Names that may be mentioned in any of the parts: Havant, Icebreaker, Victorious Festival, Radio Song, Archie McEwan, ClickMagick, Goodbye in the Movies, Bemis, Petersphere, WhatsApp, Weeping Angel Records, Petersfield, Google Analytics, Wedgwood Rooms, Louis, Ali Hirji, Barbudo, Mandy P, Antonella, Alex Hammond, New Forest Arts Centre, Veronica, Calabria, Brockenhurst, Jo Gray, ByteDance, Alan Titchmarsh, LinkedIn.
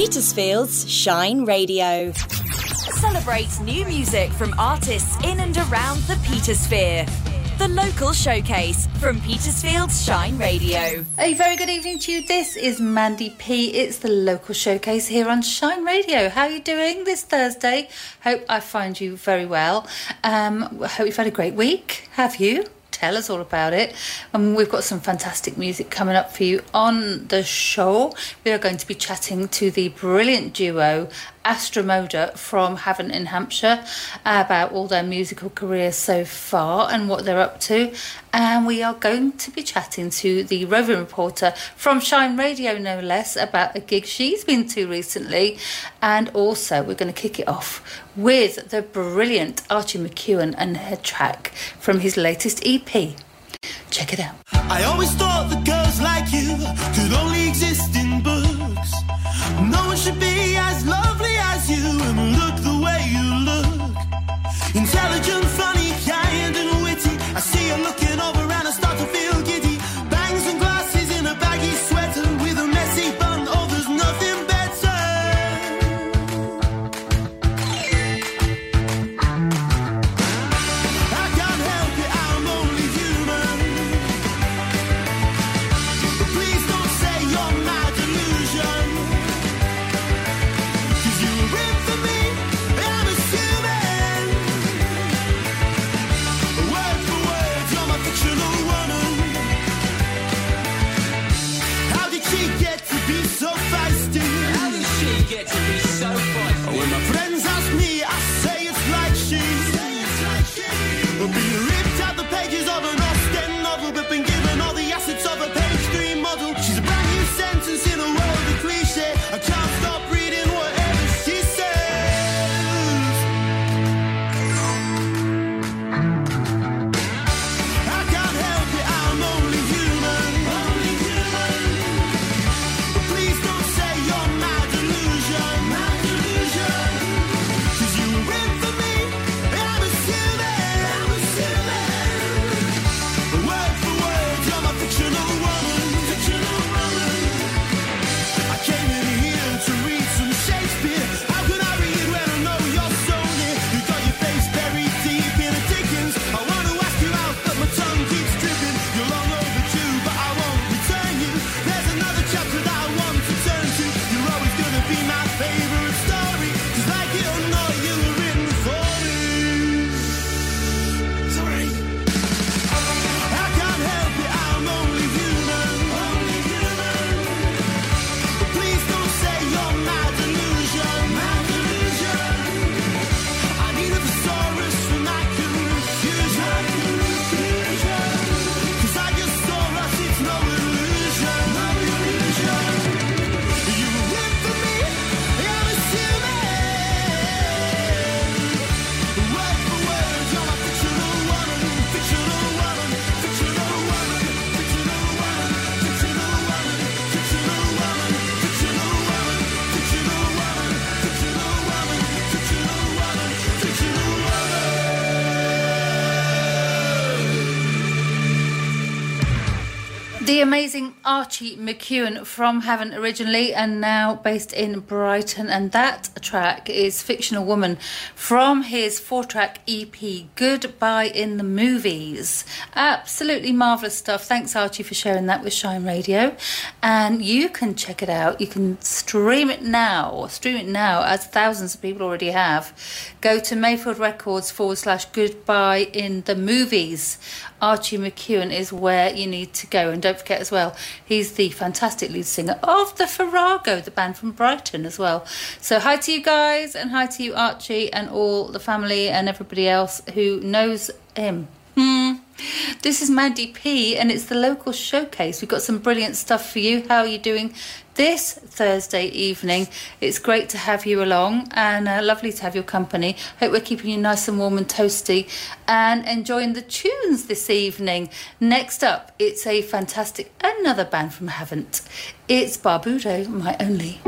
Petersfield's Shine Radio. Celebrate new music from artists in and around the Petersphere. The local showcase from Petersfield's Shine Radio. A very good evening to you. This is Mandy P. It's the local showcase here on Shine Radio. How are you doing this Thursday? Hope I find you very well. Hope you've had a great week. Have you? Tell us all about it. We've got some fantastic music coming up for you on the show. We are going to be chatting to the brilliant duo AstroModa from Havant in Hampshire about all their musical careers so far and what they're up to. And we are going to be chatting to the roving reporter from Shine Radio, no less, about a gig she's been to recently. And also we're going to kick it off with the brilliant Archie McEwan and her track from his latest EP. Check it out. I always thought that girls like you could only exist in books. No one should be as lovely as you and look the way you look. Intelligent, funny, kind and witty. I see you looking over and I start to feel giddy. Bangs and glasses in a baggy sweater with a messy bun. Oh, there's nothing better. I can't help it, I'm only human. But please don't say you're my delusion. 'Cause you were ripped for me, I'm assuming. Word for word, you're my fictional woman. How did she get to be so feisty? How did she get to be so feisty? When my friends ask me, I say it's like she will be ripped out the pages of an Austen novel, but been given all the assets of a page three model. She's a brand new sentence in a world of cliche. I can't stop reading whatever she says. I can't help it, I'm only human. But please don't say you're my delusion. 'Cause you were meant for me, I'm assuming. Word for word, you're my fictional woman. I came in here to read some Shakespeare. How could I read when I know you're so near? You got your face buried deep in a Dickens. I want to ask you out, but my tongue keeps tripping. You're long overdue, but I won't return you. There's another chapter that I want to turn to. You're always gonna be my favorite story. 'Cause like it or not, you were written for me. Sorry. I can't help it, I'm only human. But please don't say you're my delusion. I need a thesaurus for my confusion. 'Cause I just saw us, it's no illusion. You were ripped for me, I'm assuming. Word for word, you're my fictional woman. The amazing Archie McEwan from Havant originally and now based in Brighton, and that track is Fictional Woman from his 4-track EP Goodbye in the Movies. Absolutely marvellous stuff. Thanks Archie for sharing that with Shine Radio, and you can check it out. You can stream it now as thousands of people already have. Go to Mayfield Records / Goodbye in the Movies. Archie McEwan is where you need to go. And don't forget as well, he's the fantastic lead singer of the Farrago, the band from Brighton as well. So hi to you guys, and hi to you Archie and all the family and everybody else who knows him. This is Mandy P and it's the local showcase. We've got some brilliant stuff for you. How are you doing this Thursday evening? It's great to have you along and lovely to have your company. Hope we're keeping you nice and warm and toasty and enjoying the tunes this evening. Next up, it's a fantastic another band from Havant. It's Barbudo, My Only.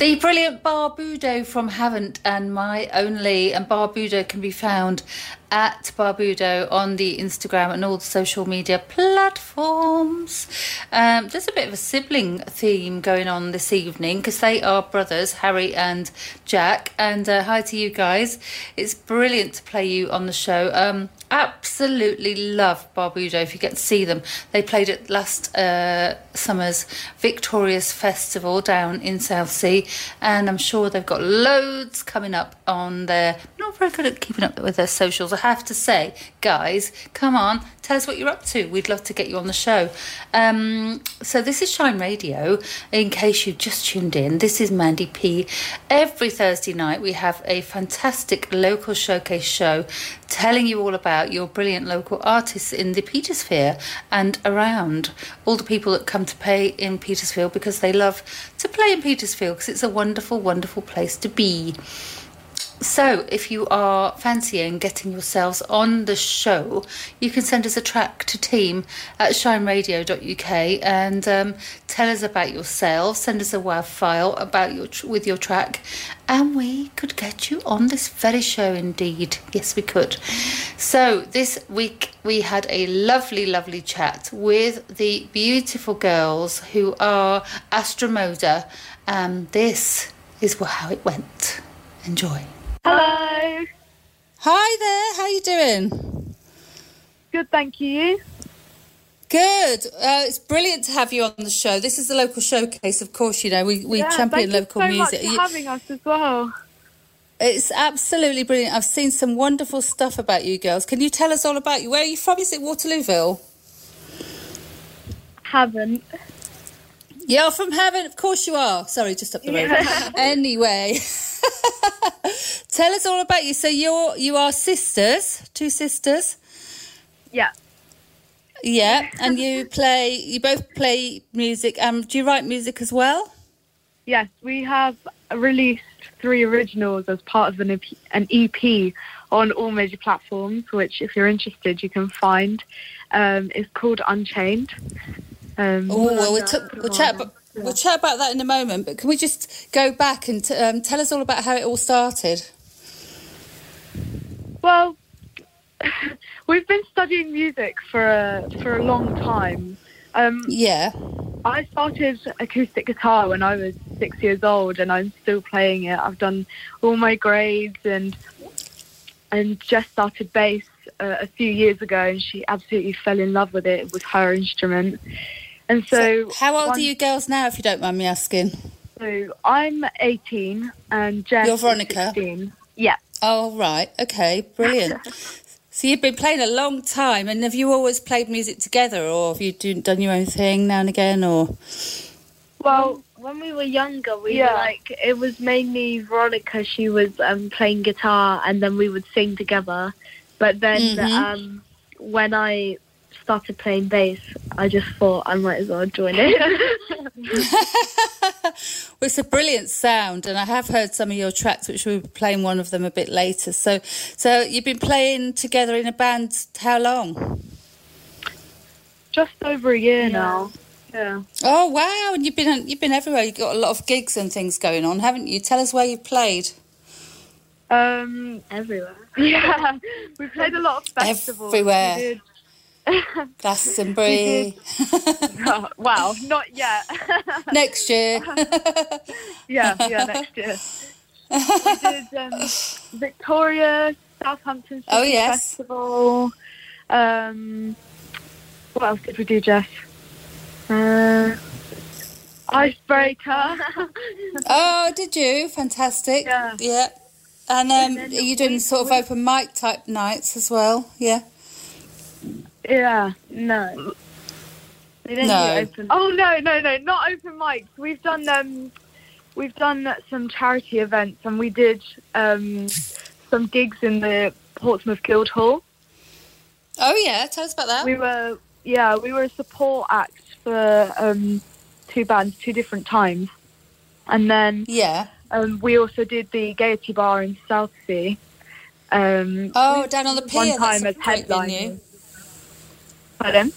The brilliant Barbudo from Havant and My Only, and Barbudo can be found at Barbudo on the Instagram and all the social media platforms. There's a bit of a sibling theme going on this evening because they are brothers, Harry and Jack, and hi to you guys. It's brilliant to play you on the show. Absolutely love Barbudo if you get to see them. They played at last summer's Victorious Festival down in Southsea, and I'm sure they've got loads coming up on their... Not very good at keeping up with their socials, I have to say. Guys, come on, tell us what you're up to. We'd love to get you on the show. So this is Shine Radio. In case you just tuned in, this is Mandy P. Every Thursday night we have a fantastic local showcase show telling you all about your brilliant local artists in the Petersphere and around. All the people that come to play in Petersfield because they love to play in Petersfield because it's a wonderful, wonderful place to be. So if you are fancying getting yourselves on the show, you can send us a track to team at shineradio.uk and tell us about yourself, send us a WAV file about with your track, and we could get you on this very show indeed. Yes, we could. So this week we had a lovely, lovely chat with the beautiful girls who are AstroModa, and this is how it went. Enjoy. Hello. Hi there, how are you doing? Good, thank you. Good. It's brilliant to have you on the show. This is the local showcase, of course, you know, we champion local music. Thank you so much for having us as well. It's absolutely brilliant. I've seen some wonderful stuff about you girls. Can you tell us all about you? Where are you from? Is it Waterlooville? Haven't. You're from Heaven, of course you are. Sorry, just up the road. Yeah. Anyway, tell us all about you. So you are sisters, two sisters. Yeah. Yeah, and you both play music. Do you write music as well? Yes, we have released 3 originals as part of an EP on all major platforms, which if you're interested, you can find. It's called Unchained. We'll chat about that in a moment, but can we just go back and tell us all about how it all started? Well, we've been studying music for a long time. Yeah. I started acoustic guitar when I was 6 years old, and I'm still playing it. I've done all my grades and just started bass a few years ago, and she absolutely fell in love with it. It was her instrument. And so how old are you girls now, if you don't mind me asking? So I'm 18 and Jess is 16. Yeah. Oh, right. Okay, brilliant. So you've been playing a long time, and have you always played music together, or have you done your own thing now and again, or...? Well, when we were younger, it was mainly Veronica. She was playing guitar, and then we would sing together. But then when I started playing bass, I just thought I might as well join it. Well, it's a brilliant sound, and I have heard some of your tracks, which we'll be playing one of them a bit later. So you've been playing together in a band how long? Just over a year now. Yeah. Oh wow! And you've been everywhere. You've got a lot of gigs and things going on, haven't you? Tell us where you've played. Everywhere. Yeah, we played a lot of festivals. Everywhere. We did Glastonbury. Oh, wow, not yet. Next year. yeah, next year. We did Victoria, Southampton City Festival. What else did we do, Jess? Icebreaker. Oh, did you? Fantastic. Yeah. And are you doing sort of open mic type nights as well? Yeah. Yeah, no. They didn't do open. Oh no, not open mics. We've done some charity events, and we did some gigs in the Portsmouth Guildhall. Oh yeah, tell us about that. We were a support act for 2 bands, 2 different times, and then we also did the Gaiety Bar in Southsea. Down on the pier. One time as headliner. Pardon?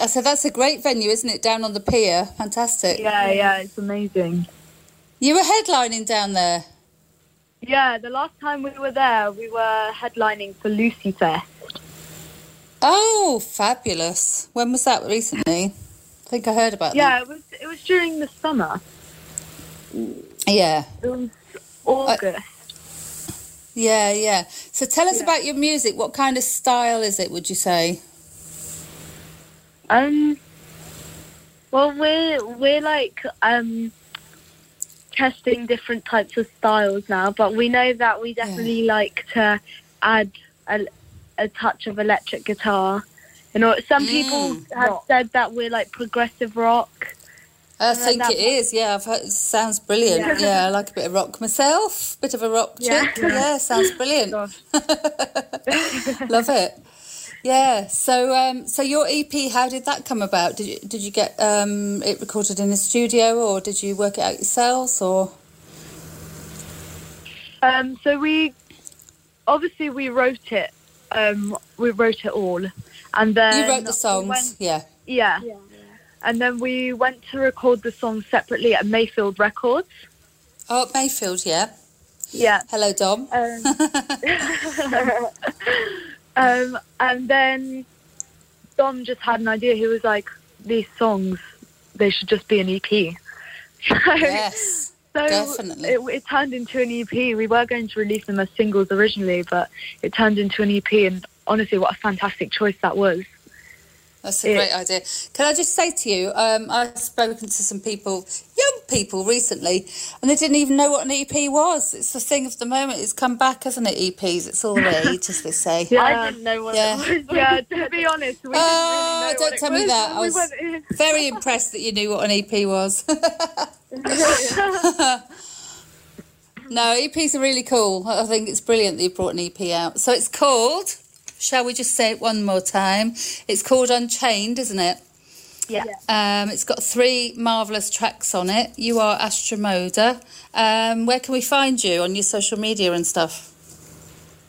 I said that's a great venue, isn't it? Down on the pier. Fantastic. Yeah, it's amazing. You were headlining down there? Yeah, the last time we were there, we were headlining for Lucy Fest. Oh, fabulous. When was that recently? I think I heard about that. Yeah, it was during the summer. Yeah. It was August. Yeah. So tell us about your music. What kind of style is it, would you say? Well, we're like testing different types of styles now, but we know that we definitely like to add a touch of electric guitar. You know, some people have said that we're like progressive rock. I think it is, yeah. I've heard, sounds brilliant. Yeah, I like a bit of rock myself. Bit of a rock chick. Yeah, sounds brilliant. Love it. Yeah. So your EP, how did that come about? Did you get it recorded in the studio, or did you work it out yourselves, or? So we wrote it. We wrote it all, and then you wrote the songs. Yeah. And then we went to record the songs separately at Mayfield Records. Oh, at Mayfield, yeah. Hello, Dom. And then Dom just had an idea. He was like, "These songs, they should just be an EP." So definitely. It turned into an EP. We were going to release them as singles originally, but it turned into an EP. And honestly, what a fantastic choice that was. That's a great idea. Can I just say to you, I've spoken to some people, young people recently, and they didn't even know what an EP was. It's the thing of the moment. It's come back, hasn't it, EPs? It's all the age, as they say. Yeah, I didn't know what it was. Yeah, to be honest, we didn't really know. Don't tell me that. I was very impressed that you knew what an EP was. No, EPs are really cool. I think it's brilliant that you brought an EP out. So it's called... Shall we just say it one more time? It's called Unchained, isn't it? Yeah. It's got 3 marvellous tracks on it. You are AstroModa. Where can we find you on your social media and stuff?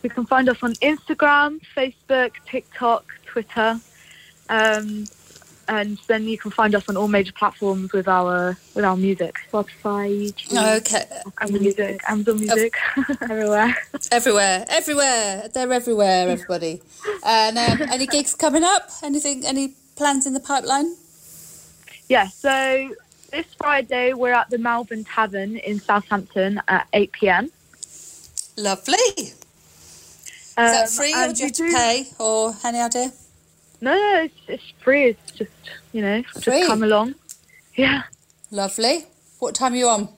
You can find us on Instagram, Facebook, TikTok, Twitter. And then you can find us on all major platforms with our music. Spotify, YouTube, Amazon Music, everywhere. They're everywhere, everybody. And any gigs coming up? Anything? Any plans in the pipeline? Yeah. So this Friday we're at the Melbourne Tavern in Southampton at 8 PM. Lovely. Is that free, or do you have to pay, or any idea? No, it's free. It's just, just come along. Yeah. Lovely. What time are you on?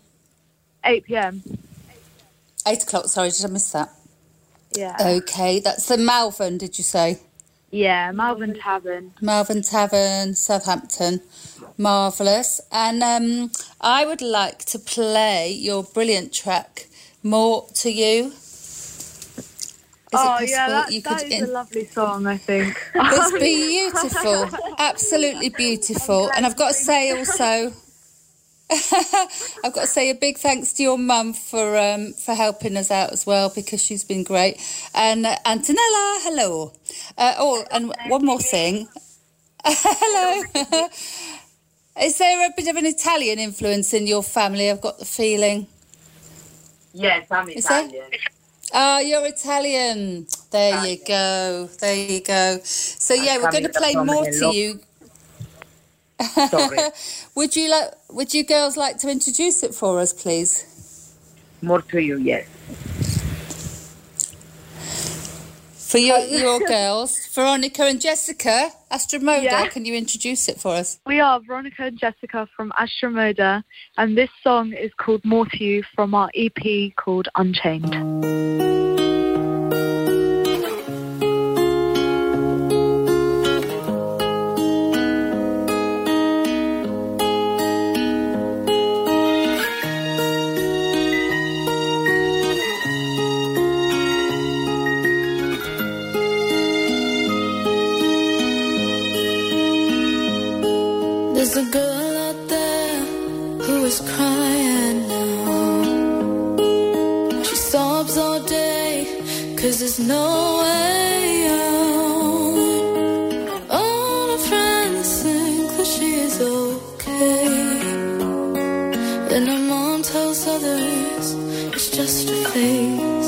8 PM. 8 o'clock, sorry, did I miss that? Yeah. Okay, that's the Malvern, did you say? Yeah, Malvern Tavern. Malvern Tavern, Southampton. Marvellous. And I would like to play your brilliant track, More To You. That is a lovely song, I think. It's beautiful, absolutely beautiful. And I've got to say also, a big thanks to your mum for helping us out as well, because she's been great. And Antonella, hello. And one more thing. Hello. Is there a bit of an Italian influence in your family? I've got the feeling. Yes, I'm Italian. You're Italian. There you go. So, we're going to play More To You. Sorry. Would you girls like to introduce it for us, please? More To You, yes. For your girls, Veronica and Jessica, AstroModa, can you introduce it for us? We are Veronica and Jessica from AstroModa, and this song is called More To You from our EP called Unchained. tells others it's just a phase.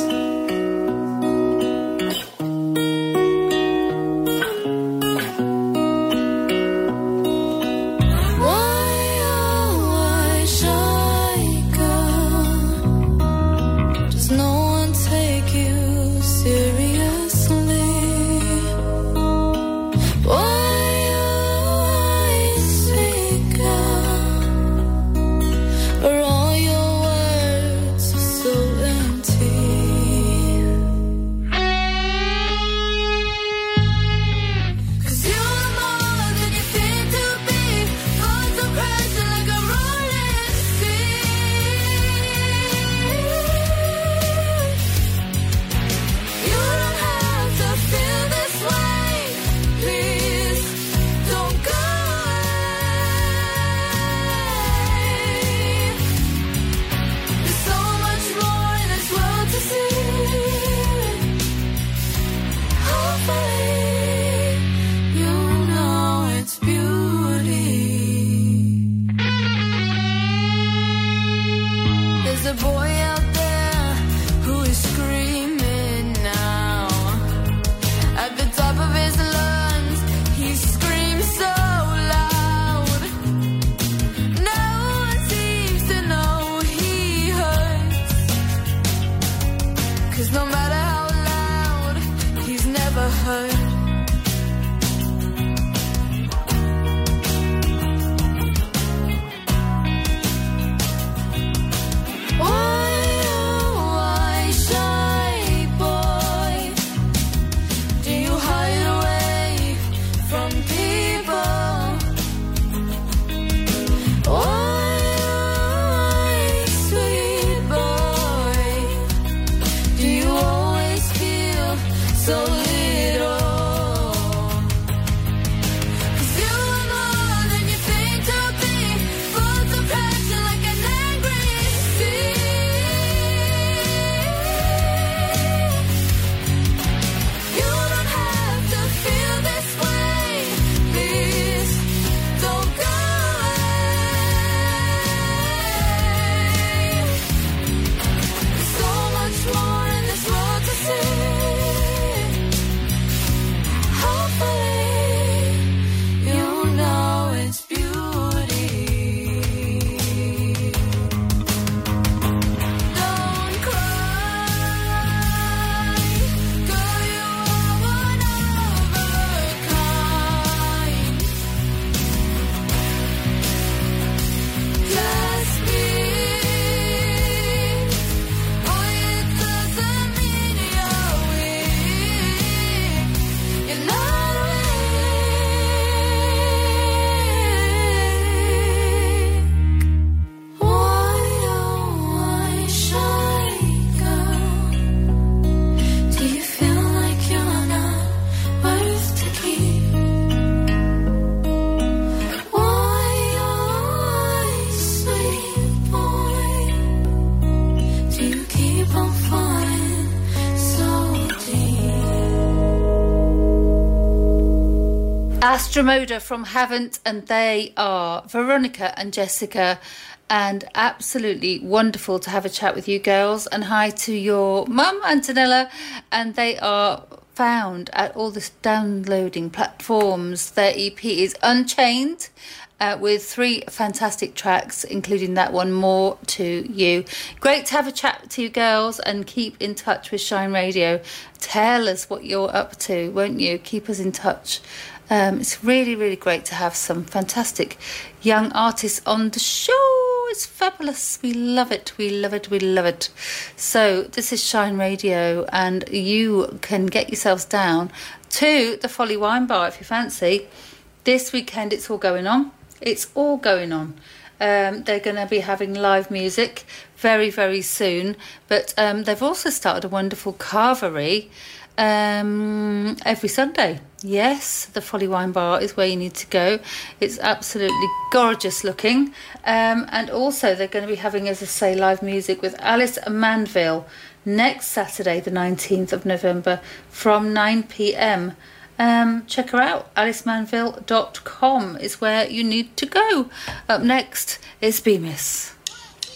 AstroModa from Haven't, and they are Veronica and Jessica, and absolutely wonderful to have a chat with you girls, and hi to your mum Antonella. And they are found at all the downloading platforms. Their EP is Unchained, with 3 fantastic tracks, including that one, More To You. Great to have a chat to you girls, and keep in touch with Shine Radio. Tell us what you're up to, won't you? Keep us in touch. It's really, really great to have some fantastic young artists on the show. It's fabulous. We love it. We love it. We love it. So this is Shine Radio, and you can get yourselves down to the Folly Wine Bar if you fancy. This weekend it's all going on. It's all going on. They're going to be having live music very, very soon. But they've also started a wonderful carvery every Sunday. Yes, the Folly Wine Bar is where you need to go. It's absolutely gorgeous looking. And also they're going to be having, as I say, live music with Alice Manville next Saturday, the 19th of November from 9 p.m. Check her out. AliceManville.com is where you need to go. Up next is Bemis. 1, 2, 3,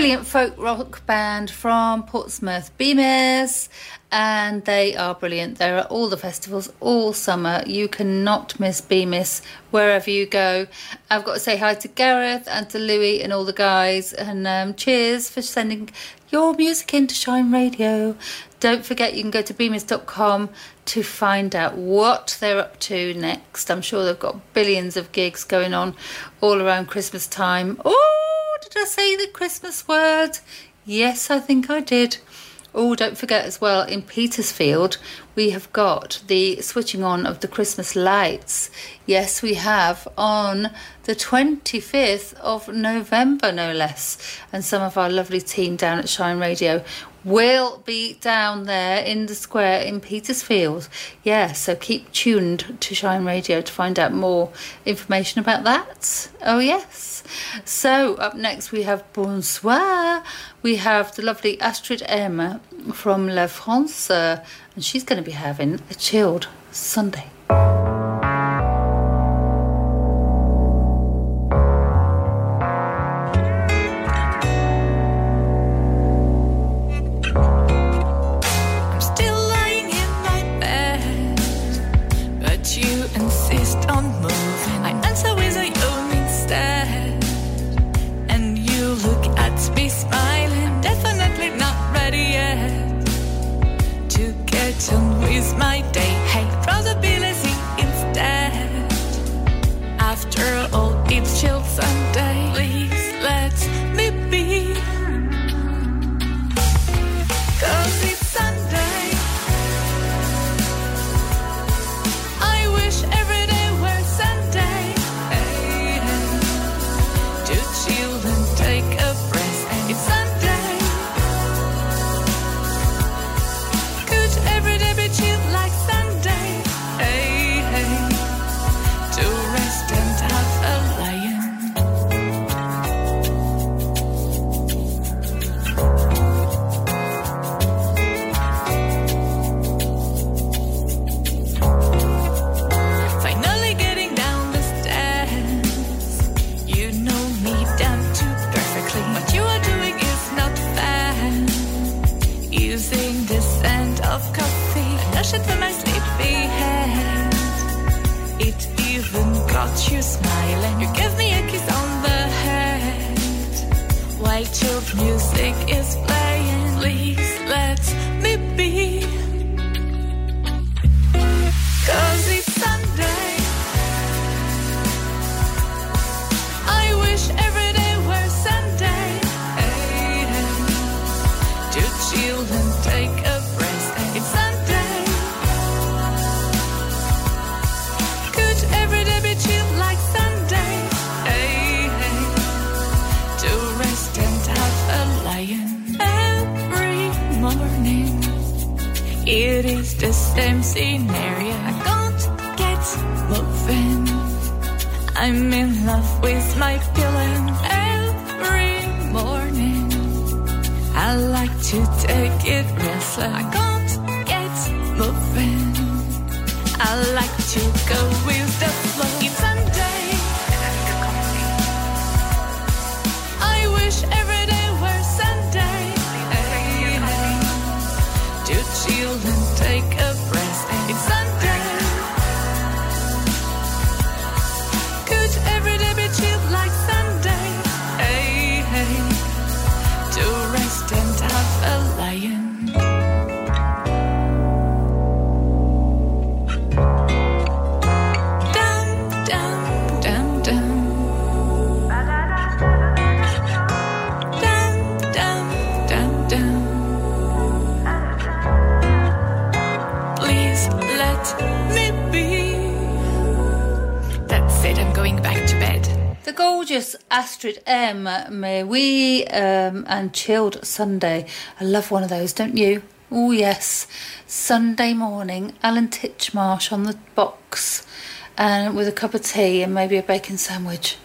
brilliant folk rock band from Portsmouth, Bemis, and they are brilliant. They're at all the festivals all summer. You cannot miss Bemis wherever you go. I've got to say hi to Gareth and to Louis and all the guys, and cheers for sending your music into Shine Radio. Don't forget you can go to bemis.com to find out what they're up to next. I'm sure they've got billions of gigs going on all around Christmas time. Oh, did I say the Christmas word? Yes, I think I did. Oh, don't forget as well, in Petersfield, we have got the switching on of the Christmas lights. Yes, we have, on the 25th of November, no less. And some of our lovely team down at Shine Radio will be down there in the square in Petersfield. Yeah, so keep tuned to Shine Radio to find out more information about that. Oh, yes. So up next we have Bonsoir. We have the lovely Astrid M from La France, and she's going to be having a chilled Sunday. Astrid M, may we, and Chilled Sunday. I love one of those, don't you? Oh, yes. Sunday morning, Alan Titchmarsh on the box, and with a cup of tea and maybe a bacon sandwich.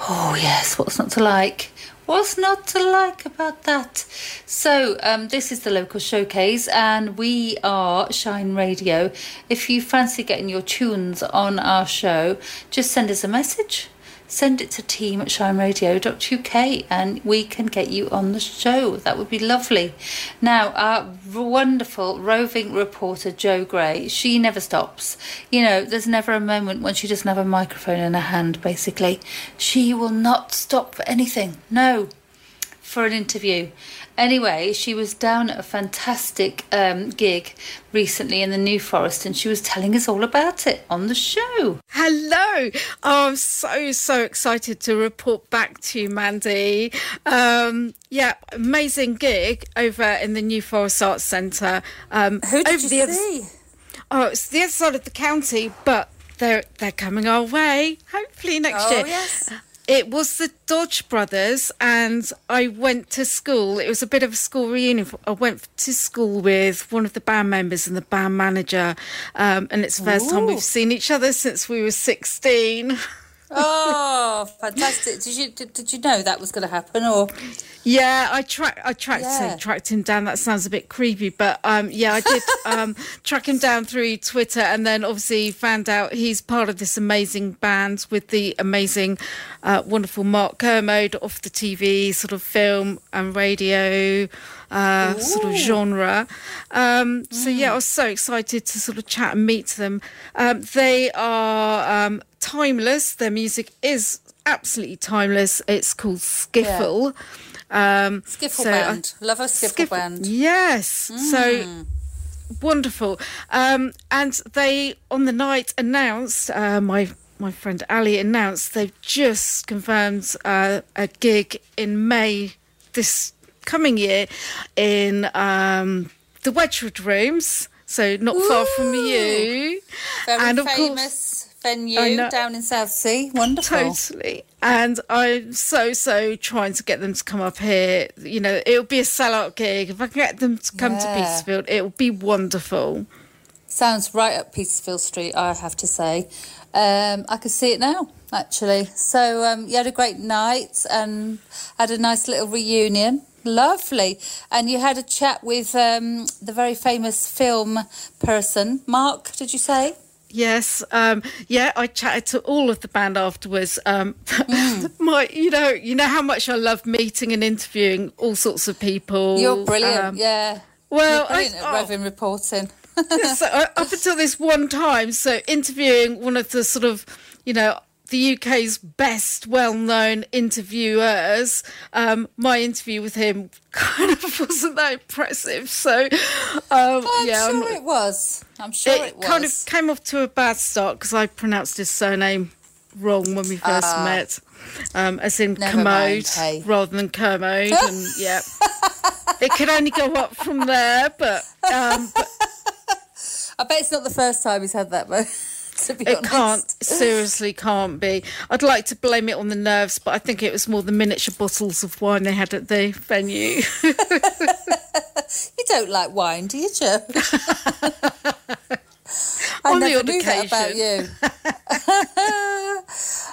Oh, yes, what's not to like? What's not to like about that? So this is the local showcase, and we are Shine Radio. If you fancy getting your tunes on our show, just send us a message. send it to team at shineradio.uk and we can get you on the show. That would be lovely. Now, our wonderful roving reporter, Jo Gray, she never stops. You know, there's never a moment when she doesn't have a microphone in her hand, basically. She will not stop for anything. No, for an interview. Anyway, she was down at a fantastic gig recently in the New Forest, and she was telling us all about it on the show. Hello! Oh, I'm so excited to report back to you, Mandy. Yeah, amazing gig over in the New Forest Arts Centre. Who did you see? Oh, it's the other side of the county, but they're coming our way, hopefully next year. Oh, yes. It was the Dodge Brothers, and I went to school. It was a bit of a school reunion. I went to school with one of the band members and the band manager, and it's the first time we've seen each other since we were 16. Oh, fantastic. Did you know that was going to happen? Or yeah, I tracked him down. That sounds a bit creepy, but yeah, I did track him down through Twitter, and then obviously found out he's part of this amazing band with the amazing wonderful Mark Kermode off the TV sort of film and radio sort of genre. So yeah, I was so excited to sort of chat and meet them. They are timeless. Their music is absolutely timeless. It's called Skiffle. Yeah. Skiffle band. Love a Skiffle band. Yes. So wonderful. And they on the night announced my friend Ali announced they've just confirmed a gig in May this coming year in the Wedgwood Rooms, so not far from you. Very and famous venue down in Southsea. Wonderful. Totally. And I'm so trying to get them to come up here. You know, it'll be a sellout gig. If I can get them to come to Petersfield, it'll be wonderful. Sounds right up Petersfield Street, I have to say. I can see it now, actually. So you had a great night and had a nice little reunion. Lovely. And you had a chat with the very famous film person, Mark, did you say? Yes. Yeah, I chatted to all of the band afterwards. You know how much I love meeting and interviewing all sorts of people. You're brilliant, yeah. Well, you're brilliant at roving reporting. So, up until this one time, so interviewing one of the sort of, you know, the UK's best well-known interviewers, my interview with him kind of wasn't that impressive. So, I'm sure it was. Kind of came off to a bad start because I pronounced his surname wrong when we first met, as in Kermode rather than Kermode. And yeah, it could only go up from there. But I bet it's not the first time he's had that, though. It seriously can't be. I'd like to blame it on the nerves, but I think it was more the miniature bottles of wine they had at the venue. You don't like wine, do you, Jo? I never knew that about you.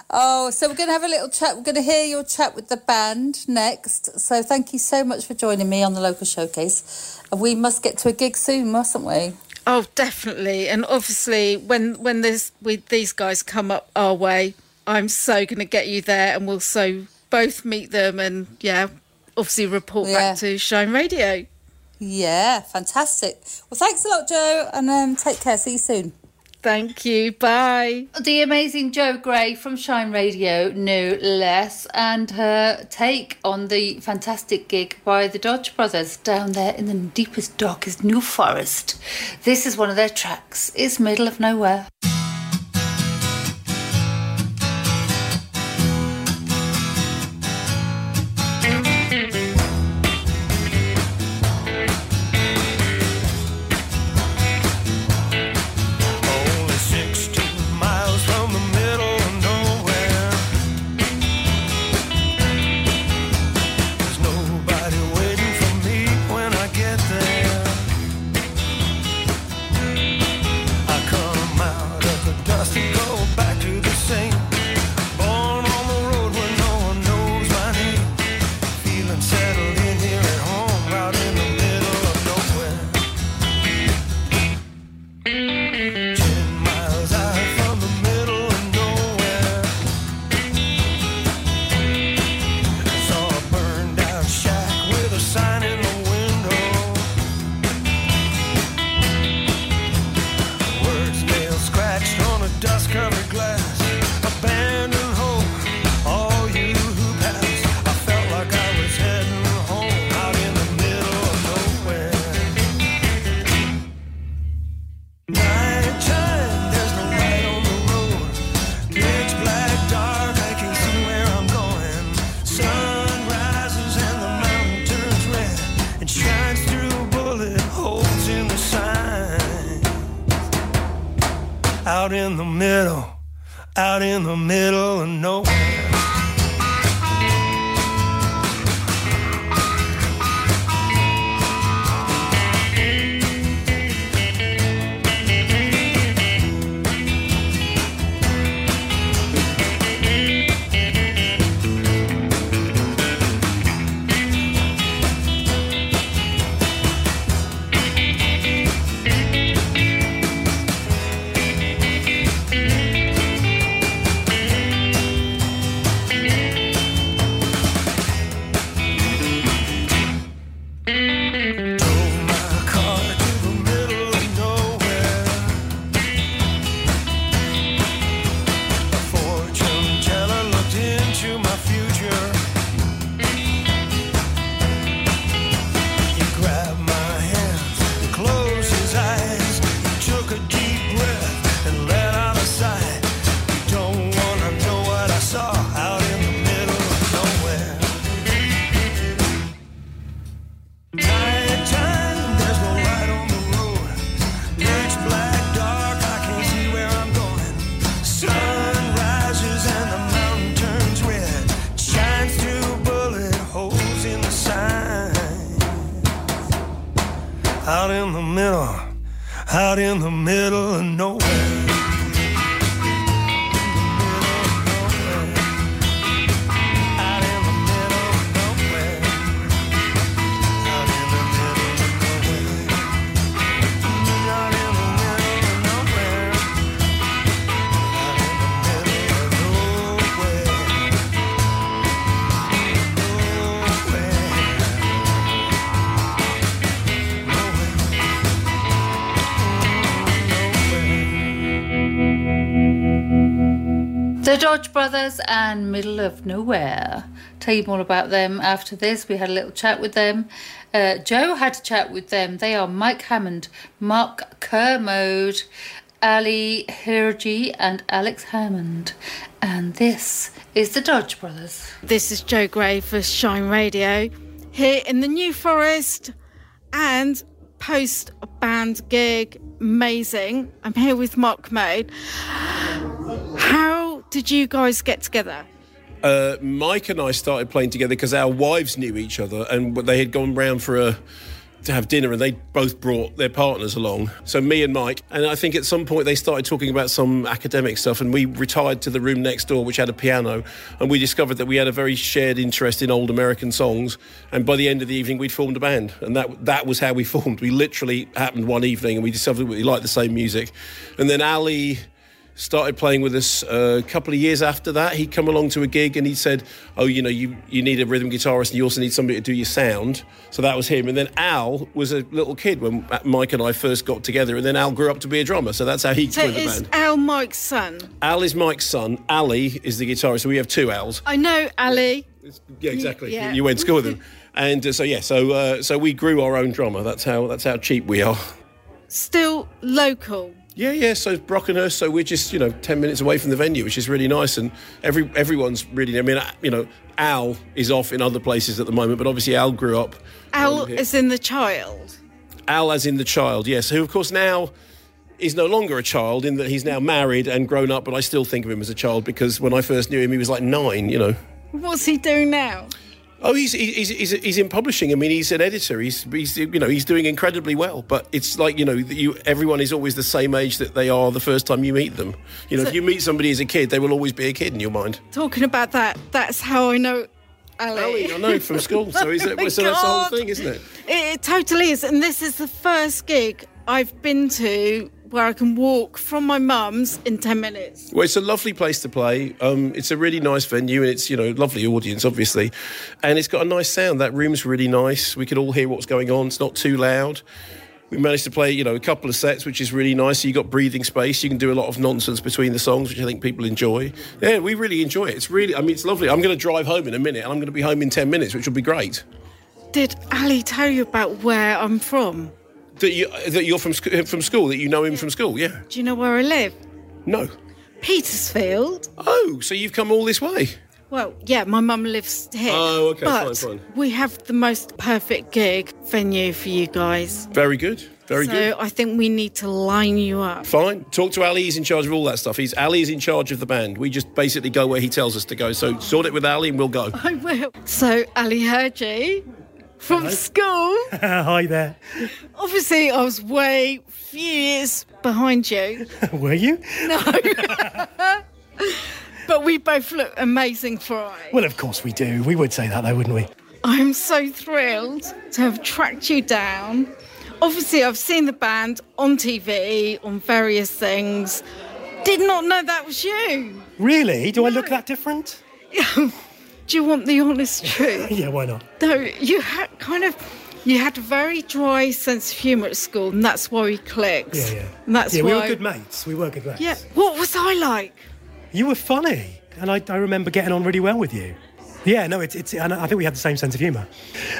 Oh, so we're going to have a little chat. We're going to hear your chat with the band next. So thank you so much for joining me on the Local Showcase. We must get to a gig soon, mustn't we? Oh, definitely. And obviously, when these guys come up our way, I'm so going to get you there, and we'll so both meet them and, yeah, obviously report back to Shine Radio. Yeah, fantastic. Well, thanks a lot, Jo, and take care. See you soon. Thank you. Bye. The amazing Jo Gray from Shine Radio, no less, and her take on the fantastic gig by the Dodge Brothers down there in the deepest, darkest New Forest. This is one of their tracks. It's Middle of Nowhere. out in the middle of nowhere. Out in the middle of nowhere. The Dodge Brothers and Middle of Nowhere. Tell you more about them after this. We had a little chat with them. Joe had a chat with them. They are Mike Hammond, Mark Kermode, Ali Hirji and Alex Hammond. And this is the Dodge Brothers. This is Jo Gray for Shine Radio, here in the New Forest and post-band gig. Amazing. I'm here with Mark Kermode. How did you guys get together? Mike and I started playing together because our wives knew each other, and they had gone round to have dinner, and they both brought their partners along. So me and Mike, and I think at some point they started talking about some academic stuff, and we retired to the room next door, which had a piano, and we discovered that we had a very shared interest in old American songs, and by the end of the evening we'd formed a band, and that was how we formed. We literally happened one evening, and we discovered we liked the same music. And then Ali started playing with us a couple of years after that. He'd come along to a gig and he said, oh, you know, you need a rhythm guitarist and you also need somebody to do your sound. So that was him. And then Al was a little kid when Mike and I first got together, and then Al grew up to be a drummer. So that's how he joined the band. So is Al Mike's son? Al is Mike's son. Ali is the guitarist. So we have two Al's. I know Ali. Yeah, exactly. Yeah. You went to school with him. And so we grew our own drummer. That's how cheap we are. Still local. Yeah, so Brockenhurst, so we're just, 10 minutes away from the venue, which is really nice, and everyone's really, Al is off in other places at the moment, but obviously Al grew up. Al as in the child? Al as in the child, yes, who of course now is no longer a child in that he's now married and grown up, but I still think of him as a child because when I first knew him, he was like 9, What's he doing now? Oh, he's in publishing. He's an editor. He's doing incredibly well. But it's like, everyone is always the same age that they are the first time you meet them. So, if you meet somebody as a kid, they will always be a kid in your mind. Talking about that, that's how I know Ali. I know from school. So that's the whole thing, isn't it? It totally is. And this is the first gig I've been to where I can walk from my mum's in 10 minutes. Well, it's a lovely place to play. It's a really nice venue, and it's, lovely audience, obviously. And it's got a nice sound. That room's really nice. We could all hear what's going on. It's not too loud. We managed to play, a couple of sets, which is really nice. So you've got breathing space. You can do a lot of nonsense between the songs, which I think people enjoy. Yeah, we really enjoy it. It's really, it's lovely. I'm going to drive home in a minute, and I'm going to be home in 10 minutes, which will be great. Did Ali tell you about where I'm from? That you're from school, that you know him from school, yeah. Do you know where I live? No. Petersfield. Oh, so you've come all this way. Well, yeah, my mum lives here. Oh, okay, but fine. We have the most perfect gig venue for you guys. Very good. Very good. So I think we need to line you up. Fine. Talk to Ali. He's in charge of all that stuff. Ali's in charge of the band. We just basically go where he tells us to go. So sort it with Ali and we'll go. I will. So Ali Hergy from school. Hi there. Obviously, I was way few years behind you. Were you? No. But we both look amazing for it. Well, of course we do. We would say that, though, wouldn't we? I'm so thrilled to have tracked you down. Obviously, I've seen the band on TV, on various things. Did not know that was you. Really? Do I look that different? Do you want the honest truth? Yeah, why not? No, you had a very dry sense of humour at school, and that's why we clicked. Yeah. And that's why we were good mates. Yeah. What was I like? You were funny, and I remember getting on really well with you. Yeah, no, and I think we had the same sense of humour.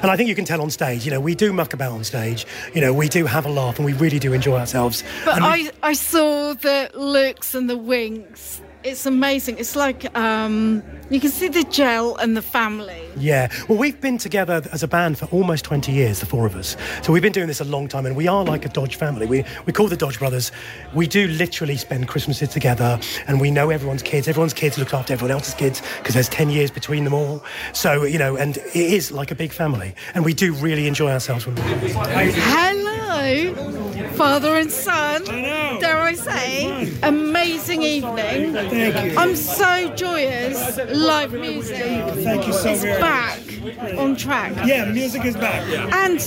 And I think you can tell on stage, we do muck about on stage. We do have a laugh and we really do enjoy ourselves. But I saw the looks and the winks. It's amazing. It's like you can see the gel and the family. Yeah. Well, we've been together as a band for almost 20 years, the four of us. So we've been doing this a long time, and we are like a Dodge family. We call the Dodge Brothers. We do literally spend Christmases together, and we know everyone's kids. Everyone's kids look after everyone else's kids because there's 10 years between them all. So, and it is like a big family, and we do really enjoy ourselves when we're doing it. Hello. Father and son, dare I say, amazing evening. Thank you. I'm so joyous. Live music. Thank you so very much. It's back on track. Yeah, music is back. And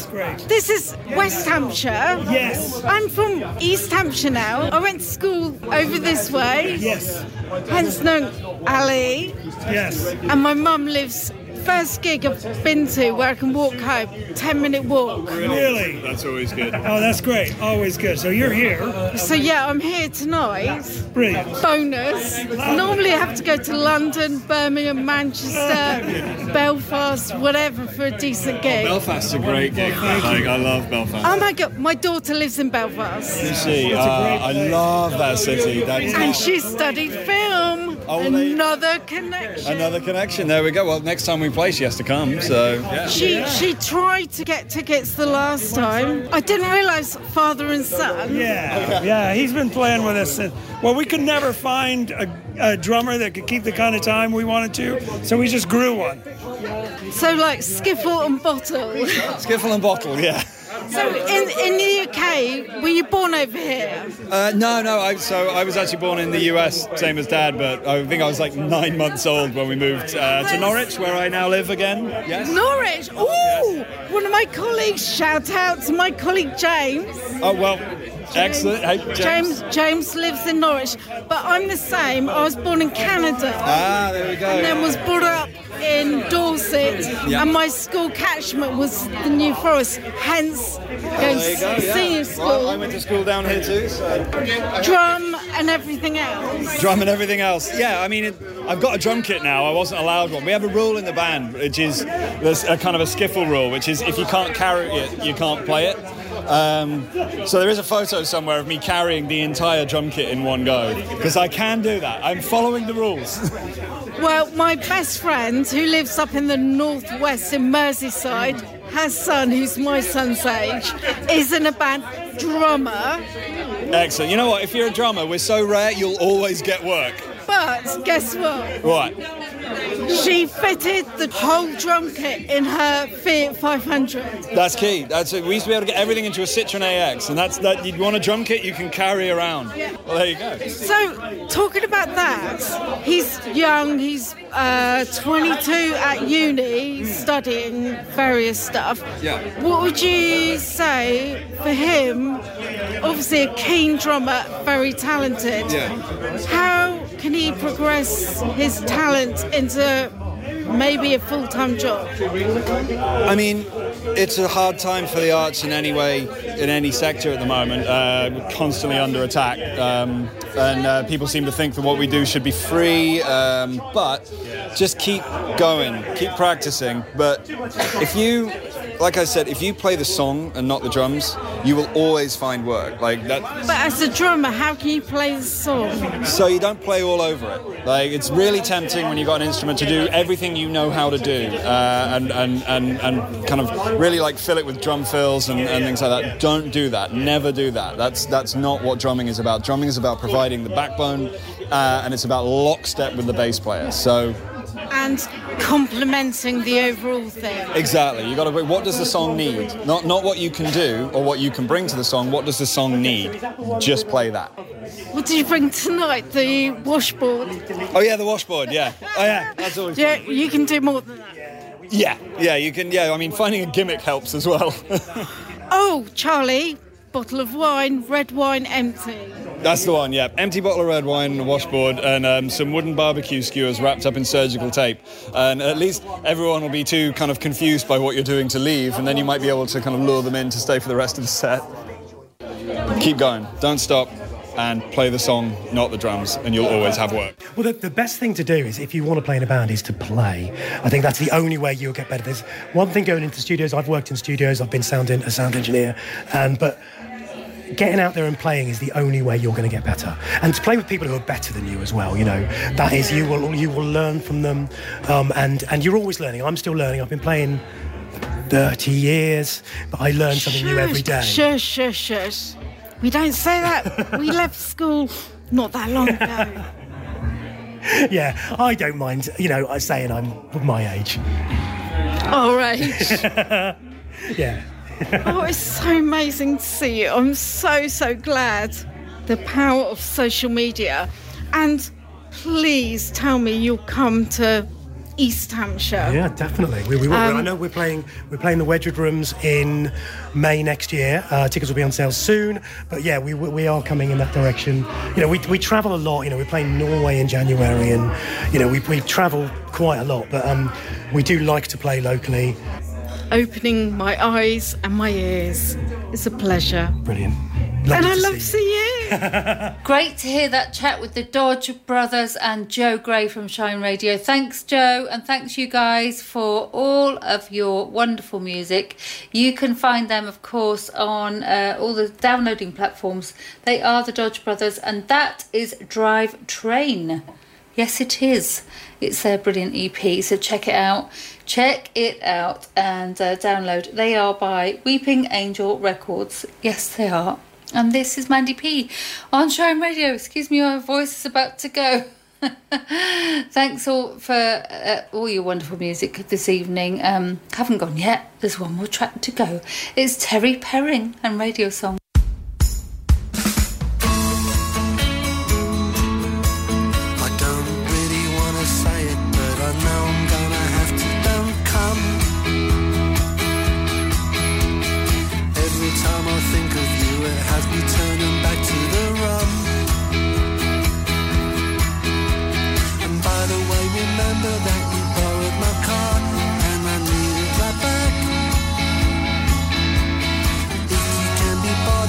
this is West Hampshire. Yes. I'm from East Hampshire now. I went to school over this way. Yes. Hence known Ali. Yes. And my mum lives. First gig I've been to where I can walk home, 10-minute walk. Really? That's always good. Oh, that's great. Always good. So you're here. So yeah, I'm here tonight. Brilliant. Bonus. Normally I have to go to London, Birmingham, Manchester, Belfast, whatever for a decent gig. Oh, Belfast's a great gig. I love Belfast. Oh my God, my daughter lives in Belfast. You see, I love that city. And she studied film. Another connection. There we go. Well, next time we play, she has to come. So she tried to get tickets the last time. I didn't realise father and son. Yeah. He's been playing with us. Well, we could never find a drummer that could keep the kind of time we wanted to, so we just grew one. So like Skiffle and Bottle. Yeah. So in the UK, were you born over here? No. I was actually born in the US, same as Dad, but I think I was like 9 months old when we moved to Norwich, where I now live again. Yes. Norwich? Ooh! Yes. One of my colleagues, shout out to my colleague James. Oh, well... Excellent. Hey, James lives in Norwich, but I'm the same. I was born in Canada. Ah, there we go. And then was brought up in Dorset, and my school catchment was the New Forest, hence going to senior school. Well, I went to school down here too. So. Drum and everything else. Yeah, I mean, I've got a drum kit now. I wasn't allowed one. We have a rule in the band, which is there's a kind of a skiffle rule, which is if you can't carry it, you can't play it. So there is a photo somewhere of me carrying the entire drum kit in one go, because I can do that. I'm following the rules. Well, my best friend, who lives up in the northwest in Merseyside, her son, who's my son's age, is in a band, drummer. Excellent. You know what? If you're a drummer, we're so rare, you'll always get work. But guess what? What? She fitted the whole drum kit in her Fiat 500. That's key. That's it. We used to be able to get everything into a Citroen AX, and that's that. You'd want a drum kit you can carry around. Yeah. Well, there you go. So, talking about that, he's young. He's 22 at uni, studying various stuff. Yeah. What would you say for him? Obviously, a keen drummer, very talented. Yeah. How can he progress his talent into maybe a full-time job? I mean, it's a hard time for the arts in any way, in any sector at the moment. We're constantly under attack, and people seem to think that what we do should be free, but just keep going, keep practicing. But if you... Like I said, if you play the song and not the drums, you will always find work. Like that. But as a drummer, how can you play the song? So you don't play all over it. Like, it's really tempting when you've got an instrument to do everything you know how to do, and kind of really like fill it with drum fills and things like that. Don't do that. Never do that. That's not what drumming is about. Drumming is about providing the backbone, and it's about lockstep with the bass player. So. And complementing the overall thing. Exactly. You got to. What does the song need? Not what you can do or what you can bring to the song. What does the song need? Just play that. What did you bring tonight? The washboard. Oh yeah, the washboard. Yeah. Oh yeah. That's always. Yeah, fun. You can do more than that. Yeah. Yeah, you can. Yeah, I mean, finding a gimmick helps as well. Oh, Charlie, bottle of wine, red wine, empty. That's the one, yeah. Empty bottle of red wine, washboard, and some wooden barbecue skewers wrapped up in surgical tape. And at least everyone will be too kind of confused by what you're doing to leave, and then you might be able to kind of lure them in to stay for the rest of the set. Keep going. Don't stop. And play the song, not the drums, and you'll always have work. Well, the best thing to do is, if you want to play in a band, is to play. I think that's the only way you'll get better. There's one thing going into studios. I've worked in studios. I've been a sound engineer. But getting out there and playing is the only way you're going to get better. And to play with people who are better than you as well, you know. That is, you will learn from them. And you're always learning. I'm still learning. I've been playing 30 years, but I learn something new every day. Shush. We don't say that. We left school not that long ago. Yeah, I don't mind, you know, saying I'm my age. Our age. Yeah. Oh, it's so amazing to see you. I'm so glad. The power of social media. And please tell me you'll come to East Hampshire. Yeah, definitely. We will. I know we're playing the Wedgwood Rooms in May next year. Tickets will be on sale soon. But yeah, we are coming in that direction. You know, we travel a lot. You know, we're playing Norway in January, and you know, we travel quite a lot. But we do like to play locally. Opening my eyes and my ears. It's a pleasure. Brilliant. Lovely, and I love seeing you. Great to hear that chat with the Dodge Brothers and Jo Gray from Shine Radio. Thanks, Jo, and thanks, you guys, for all of your wonderful music. You can find them, of course, on all the downloading platforms. They are the Dodge Brothers, and that is Drive Train. Yes, it is. It's their brilliant EP, so check it out. Check it out and download. They are by Weeping Angel Records. Yes, they are. And this is Mandy P on Shine Radio. Excuse me, my voice is about to go. Thanks all for all your wonderful music this evening. Haven't gone yet. There's one more track to go. It's Terry Perring and Radio Song. I don't really want to say it, but I know I'm going to have to. Don't come. Every time I think of you, it has me turning back to the rum. And by the way, remember that you borrowed my car and I need it right back. If you can be bothered.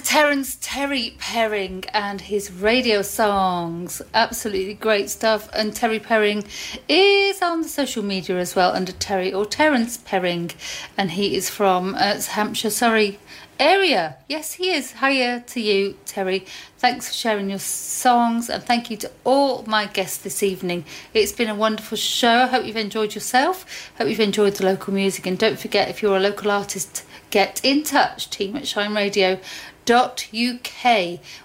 to Terry Perring and his radio songs. Absolutely great stuff. And Terry Perring is on the social media as well under Terry or Terence Perring, and he is from Hampshire, Surrey area. Yes, he is. Hiya to you, Terry. Thanks for sharing your songs, and thank you to all my guests this evening. It's been a wonderful show. I hope you've enjoyed yourself. Hope you've enjoyed the local music, and don't forget, if you're a local artist, get in touch, team at shineradio.uk.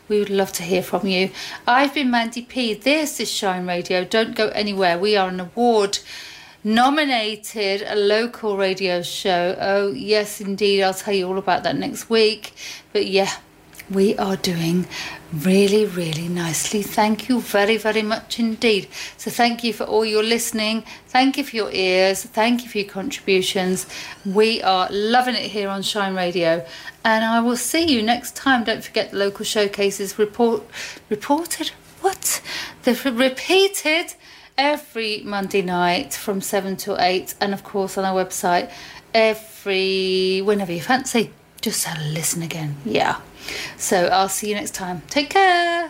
We would love to hear from you. I've been Mandy P. This is Shine Radio. Don't go anywhere. We are an award nominated a local radio show. Oh yes indeed, I'll tell you all about that next week. But yeah, we are doing really, really nicely. Thank you very, very much indeed. So thank you for all your listening. Thank you for your ears. Thank you for your contributions. We are loving it here on Shine Radio. And I will see you next time. Don't forget the local showcases repeated every Monday night from 7 till 8, and of course on our website whenever you fancy. Just have a listen again. Yeah. So I'll see you next time. Take care.